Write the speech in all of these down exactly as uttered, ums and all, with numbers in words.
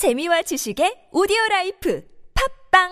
재미와 지식의 오디오라이프 팟빵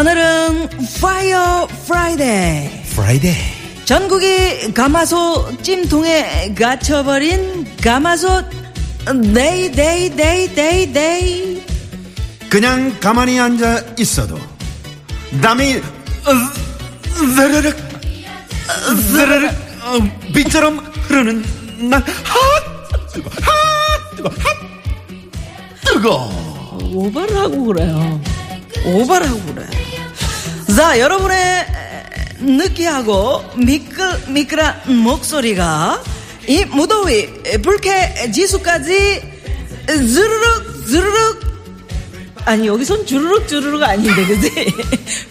오늘은 파이어 프라이데이 프라이데이 전국이 가마솥 찜통에 갇혀버린 가마솥 데이 데이 데이 데이 데이 그냥 가만히 앉아 있어도 남이 으르륵 으르륵 빗처럼 흐르는 날 핫 뜨거 핫 뜨거 핫 뜨거 오바를 하고 그래요 오바를 하고 그래요 자, 여러분의 느끼하고 미끌, 미끌한 목소리가 이 무더위 불쾌 지수까지 주르륵 주르륵 아니 여기선 주르륵 주르륵 아닌데 그지?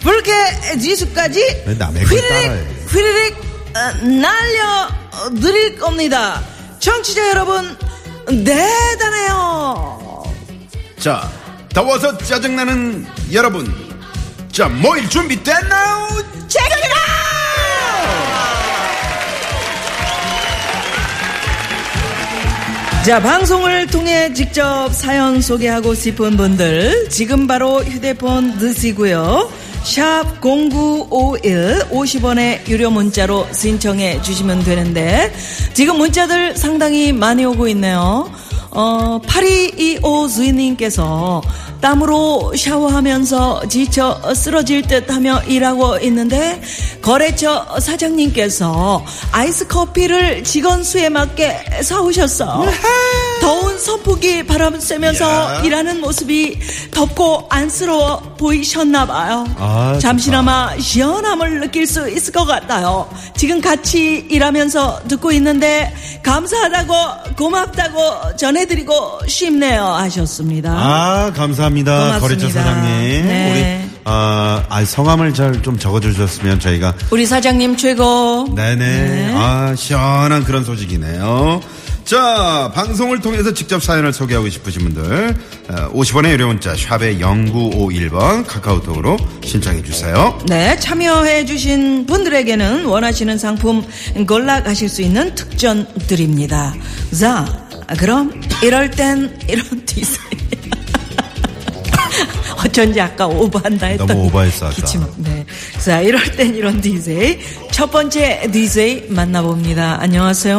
불쾌 지수까지 휘리릭 휘리릭 날려드릴 겁니다. 청취자 여러분 대단해요. 자, 더워서 짜증나는 여러분 자, 모일 준비 됐나요? 최근이다! 자, 방송을 통해 직접 사연 소개하고 싶은 분들 지금 바로 휴대폰 드시고요. 샵 공구오일 오십 원의 유료 문자로 신청해 주시면 되는데 지금 문자들 상당히 많이 오고 있네요. 어, 팔이이오 주인님께서 땀으로 샤워하면서 지쳐 쓰러질 듯 하며 일하고 있는데 거래처 사장님께서 아이스커피를 직원 수에 맞게 사오셨어. 더운 선풍기 바람 쐬면서 야. 일하는 모습이 덥고 안쓰러워 보이셨나 봐요. 아, 잠시나마 진짜. 시원함을 느낄 수 있을 것 같아요. 지금 같이 일하면서 듣고 있는데 감사하다고 고맙다고 전해드리고 싶네요 하셨습니다. 아 감사합니다. 고맙습니다. 거래처 사장님. 네. 우리 아, 아 성함을 잘 좀 적어주셨으면 저희가 우리 사장님 최고. 네네. 네. 아 시원한 그런 소식이네요. 자 방송을 통해서 직접 사연을 소개하고 싶으신 분들 오십 원의 유료 문자 샵의 공구오일 번 카카오톡으로 신청해 주세요. 네 참여해 주신 분들에게는 원하시는 상품 골라가실 수 있는 특전 드립니다. 자 그럼 이럴 땐 이런 디스 어쩐지 아까 오버한다 했던 너무 오버했어 기침은. 네. 자 이럴 땐 이런 디제이 첫 번째 디제이 만나봅니다. 안녕하세요.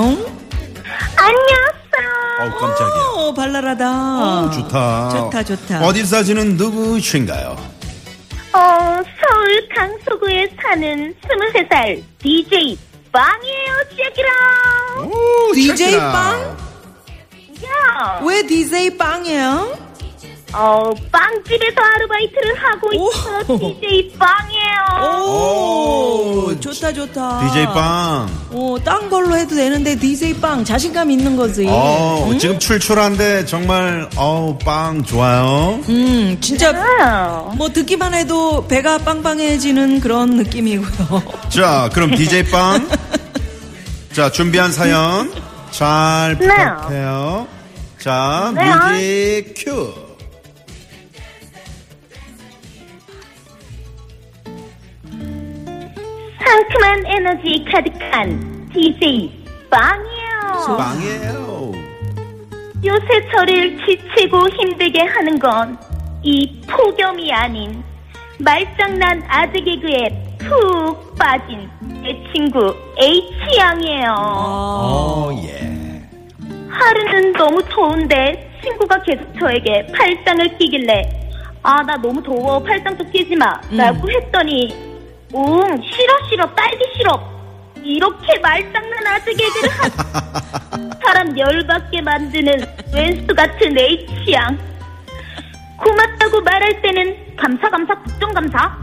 안녕하세요. 어우 깜짝이야. 오, 발랄하다. 오, 좋다. 좋다 좋다. 어디 사시는 누구신가요? 어 서울 강서구에 사는 스물세 살 디제이 빵이에요. 체키랑. 오 디제이 빵? 야. 왜 디제이 빵이에요? 어, 빵집에서 아르바이트를 하고 있어. 디제이 빵이에요. 오, 오, 좋다, 좋다. 디제이 빵. 오, 딴 걸로 해도 되는데, 디제이 빵. 자신감 있는 거지. 어, 응? 지금 출출한데, 정말, 어우, 빵 좋아요. 음, 진짜, 네. 뭐, 듣기만 해도 배가 빵빵해지는 그런 느낌이고요. 자, 그럼 디제이 빵. 자, 준비한 사연. 잘 부탁해요. 네. 자, 네. 뮤직 큐. 상큼한 에너지 가득한 디제이 빵이에요. 빵이에요. 요새 저를 지치고 힘들게 하는 건 이 폭염이 아닌 말장난 아재 개그에 푹 빠진 내 친구 H 양이에요. 오, 예. 하루는 너무 더운데 친구가 계속 저에게 팔짱을 끼길래 아, 나 너무 더워 팔짱 좀 끼지 마 라고 음. 했더니 응 싫어 싫어 빨리 싫어 이렇게 말장난 아재 개그를 한 사람 열받게 만드는 웬수 같은 H양 고맙다고 말할 때는 감사 감사 국정 감사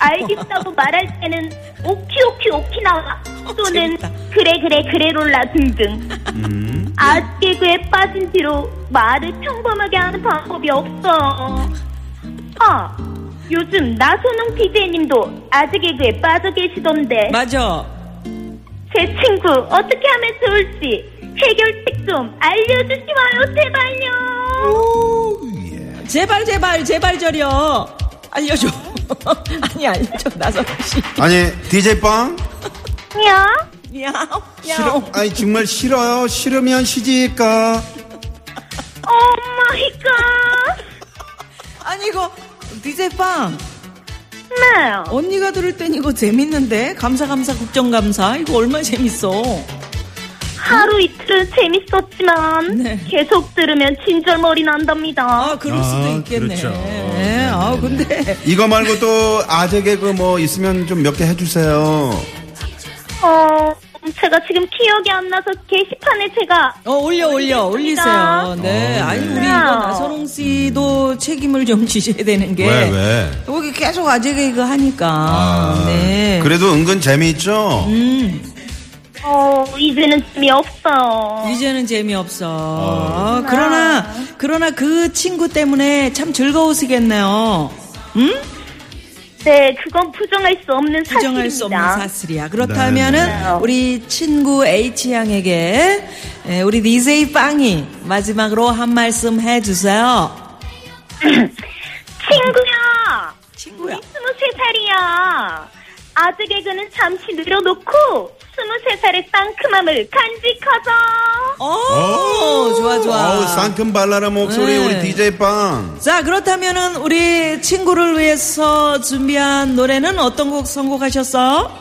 알겠다고 말할 때는 오키 오키 오키나와 또는 그래 그래 그래롤라 등등 음. 아재 개그에 빠진 뒤로 말을 평범하게 하는 방법이 없어 아 요즘 나선홍 디제이님도 아재개그에 빠져 계시던데. 맞아. 제 친구 어떻게 하면 좋을지 해결책 좀 알려주시와요. 제발요. 오, 예. 제발 제발 제발 저려. 알려줘. 아니 알려줘 나선홍씨. 아니 디제이빵. 야. 야, 싫어? 아니 정말 싫어요. 싫으면 시집가. 오마이갓. 아니 이거 디제이빵. 네. 언니가 들을 땐 이거 재밌는데. 감사감사 국정감사 이거 얼마나 재밌어. 하루 응? 이틀은 재밌었지만 네. 계속 들으면 진절머리 난답니다. 아 그럴 수도 아, 있겠네. 그렇죠. 네. 아 근데 이거 말고 또 아재 개그 뭐 있으면 좀 몇 개 해주세요. 어, 제가 지금 기억이 안 나서 게시판에 제가 어 올려 올려 올리겠습니다. 올리세요. 네, 어, 아니 우리 나선홍 씨도 책임을 좀 지셔야 되는 게 왜 왜? 여기 계속 아재 개그 하니까. 아, 네. 그래도 은근 재미있죠. 음. 어 이제는 재미없어. 이제는 재미없어. 어. 아, 그러나 그러나 그 친구 때문에 참 즐거우시겠네요. 응? 네, 그건 부정할 수 없는 사실입니다. 부정할 수 없는 사실이야. 그렇다면은 네, 네. 우리 친구 H 양에게 우리 디제이 빵이 마지막으로 한 말씀 해주세요. 친구야, 친구야. 스물세 살이야. 아재 개그는 잠시 늘어놓고 스물세 살의 상큼함을 간직하자. 오, 오 좋아 좋아. 오, 상큼 발랄한 목소리. 네. 우리 디제이 빵. 자 그렇다면은 우리 친구를 위해서 준비한 노래는 어떤 곡 선곡하셨어?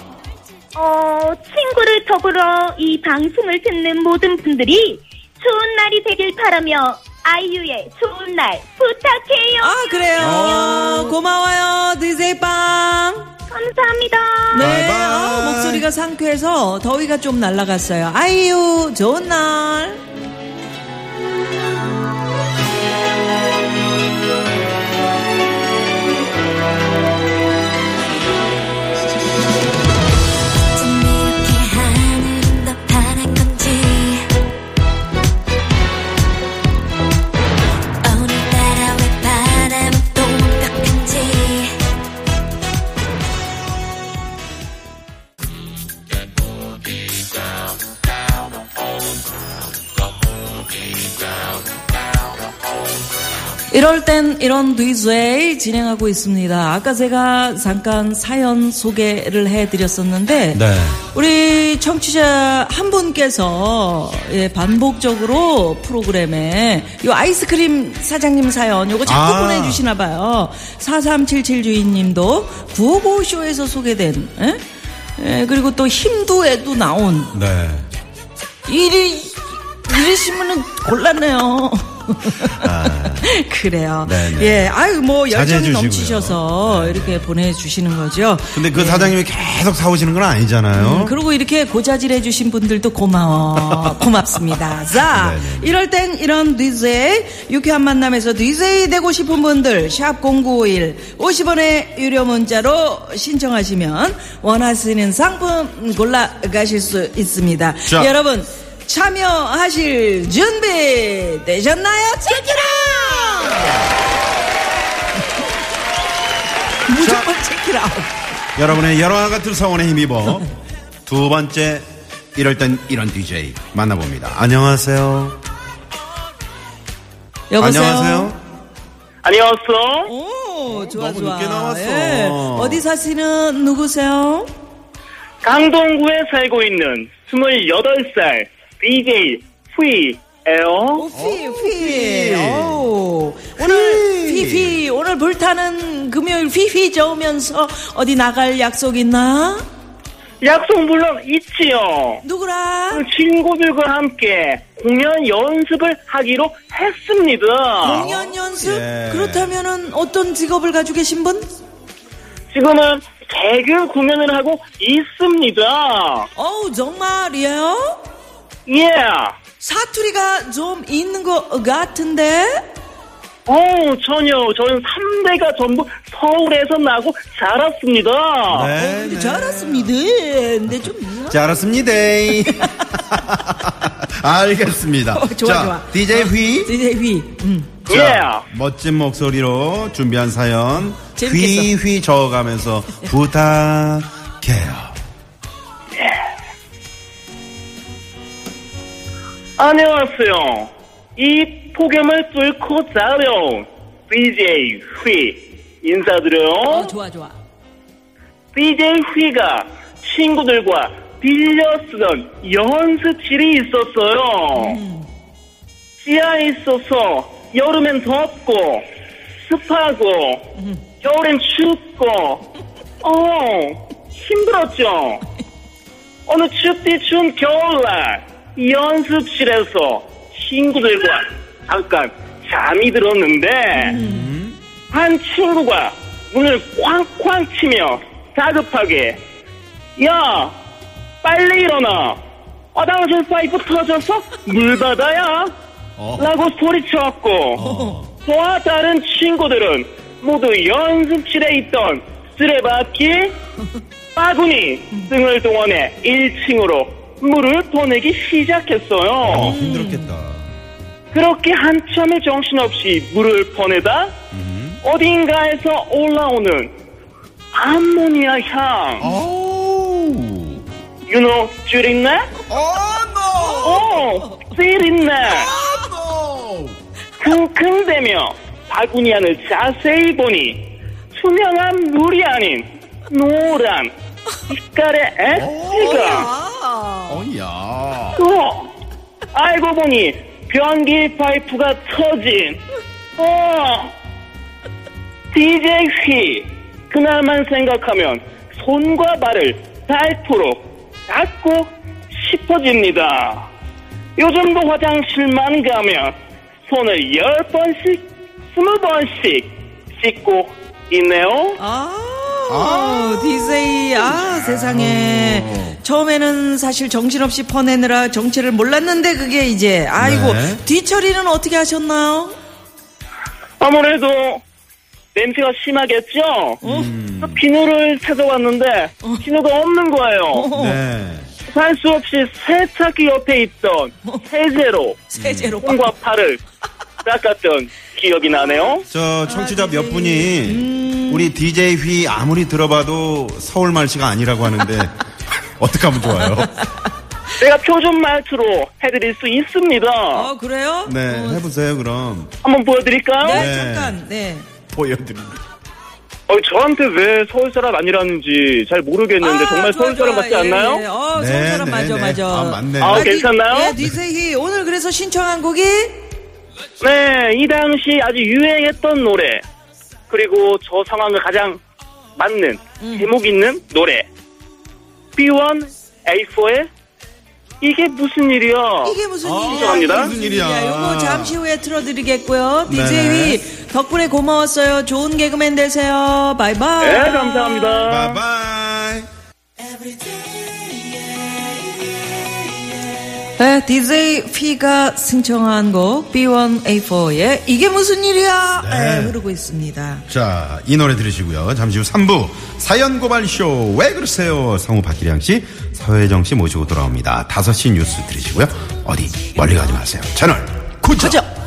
어 친구를 더불어 이 방송을 듣는 모든 분들이 좋은 날이 되길 바라며 아이유의 좋은 날 부탁해요. 아 그래요. 오. 고마워요 디제이 빵. 감사합니다. 네, 아, 목소리가 상쾌해서 더위가 좀 날아갔어요. 아이유, 좋은 날. 이럴 땐 이런 디제이 진행하고 있습니다. 아까 제가 잠깐 사연 소개를 해드렸었는데 네. 우리 청취자 한 분께서 예, 반복적으로 프로그램에 요 아이스크림 사장님 사연 요거 자꾸 아. 보내주시나 봐요. 사삼칠칠 주인님도 구오오쇼에서 소개된 예? 예, 그리고 또 힘두에도 나온 네. 이리, 이러시면은 곤란해요. 아. 그래요. 네네. 예, 아유 뭐 열정이 넘치셔서 네네. 이렇게 보내주시는 거죠. 근데 그 예. 사장님이 계속 사오시는 건 아니잖아요. 음, 그리고 이렇게 고자질해주신 분들도 고마워, 고맙습니다. 자, 네네. 이럴 땐 이런 디제이 유쾌한 만남에서 디제이 되고 싶은 분들 샵 공구오일 오십 원의 유료 문자로 신청하시면 원하시는 상품 골라 가실 수 있습니다. 자. 여러분. 참여하실 준비 되셨나요? 체키라! 무조건 체키라! 여러분의 여러와 같은 성원에 힘입어 두 번째 이럴 땐 이런 디제이 만나봅니다. 안녕하세요. 여보세요. 안녕하세요. 안녕하세요. 오, 오 좋아 너무 좋아. 늦게 나왔어. 예. 어디 사시는 누구세요? 강동구에 살고 있는 스물여덟 살. 디제이 휘에요. 휘, 휘. 오늘 휘휘 오늘 불타는 금요일 휘휘 저으면서 어디 나갈 약속 있나? 약속 물론 있지요. 누구랑? 친구들과 함께 공연 연습을 하기로 했습니다. 공연 연습? 예. 그렇다면은 어떤 직업을 가지고 계신 분? 지금은 개그 공연을 하고 있습니다. 어우 정말이에요? 예. Yeah. 사투리가 좀 있는 것 같은데? 어 전혀. 저는 삼 대가 전부 서울에서 나고 자랐습니다. 네, 어, 네. 자랐습니다. 근데 좀 자랐습니다. 알겠습니다. 어, 좋아, 자, 좋아. 디제이 휘. 디제이 휘. 음. 자, yeah. 멋진 목소리로 준비한 사연 휘휘 저어가면서 부탁해요. 예. 안녕하세요. 이 폭염을 뚫고 자려온 디제이 휘 인사드려요. 어, 좋아 좋아. 디제이 휘가 친구들과 빌려 쓰던 연습실이 있었어요. 음. 지하에 있어서 여름엔 덥고 습하고 음. 겨울엔 춥고 어 힘들었죠. 어느 춥디 추운 겨울날 연습실에서 친구들과 잠깐 잠이 들었는데 음. 한 친구가 문을 쾅쾅 치며 다급하게 야 빨리 일어나 화장실 파이프 터져서 물 받아야 어. 라고 소리쳤고 어. 저와 다른 친구들은 모두 연습실에 있던 쓰레받기 바구니 등을 동원해 일 층으로 물을 보내기 시작했어요. 어, 힘들었겠다. 그렇게 한참의 정신없이 물을 보내다 음. 어딘가에서 올라오는 암모니아 향 You know 줄 있네? 어, 노! 오! 씰 있네! 킁킁대며 바구니 안을 자세히 보니 투명한 물이 아닌 노란 빛깔의 액체가 어이야. 또 알고 보니 변기 파이프가 터진 어 디제이 휘 그날만 생각하면 손과 발을 닳도록 닦고 싶어집니다. 요즘도 화장실만 가면 손을 열 번씩, 스무 번씩 씻고 있네요. 아, 아~ 디제이, 아, 세상에. 아~ 처음에는 사실 정신없이 퍼내느라 정체를 몰랐는데 그게 이제, 아이고, 네. 뒤처리는 어떻게 하셨나요? 아무래도 냄새가 심하겠죠? 음. 비누를 찾아왔는데, 어. 비누가 없는 거예요. 어. 네. 살 수 없이 세탁기 옆에 있던 세제로 세제로 손과 팔을 닦았던 기억이 나네요. 저 청취자 몇 분이 음. 우리 디제이 휘 아무리 들어봐도 서울 말씨가 아니라고 하는데 어떻게 하면 좋아요? 내가 표준 말투로 해드릴 수 있습니다. 어, 그래요? 네, 어. 해보세요 그럼. 한번 보여드릴까요? 네, 네. 잠깐. 네. 보여드립니다. 어, 저한테 왜 서울 사람 아니라는지 잘 모르겠는데 아, 정말 좋아, 서울 사람 같지 예, 않나요? 예, 예. 어, 네, 서울 사람 네, 맞아, 네. 맞아. 아, 맞네. 아, 아 괜찮나요? 네, 디제이 오늘 그래서 신청한 곡이 네, 이 당시 아주 유행했던 노래 그리고 저 상황을 가장 맞는 음. 제목 있는 노래 비 원 에이 포의 이게 무슨 일이야? 이게 무슨 아, 일이야? 이게 무슨 일이야? 이거 잠시 후에 틀어드리겠고요. 디제이 휘 덕분에 고마웠어요. 좋은 개그맨 되세요. 바이바이. 네, 감사합니다. 바이바이. 네, 디제이 휘가 신청한 곡 비 원 에이 포의 이게 무슨 일이야? 네. 네, 흐르고 있습니다. 자, 이 노래 들으시고요. 잠시 후 삼 부 사연 고발 쇼 왜 그러세요? 성우 박기량 씨, 서혜정 씨 모시고 돌아옵니다. 다섯 시 뉴스 들으시고요. 어디 멀리 가지 마세요. 채널 고정.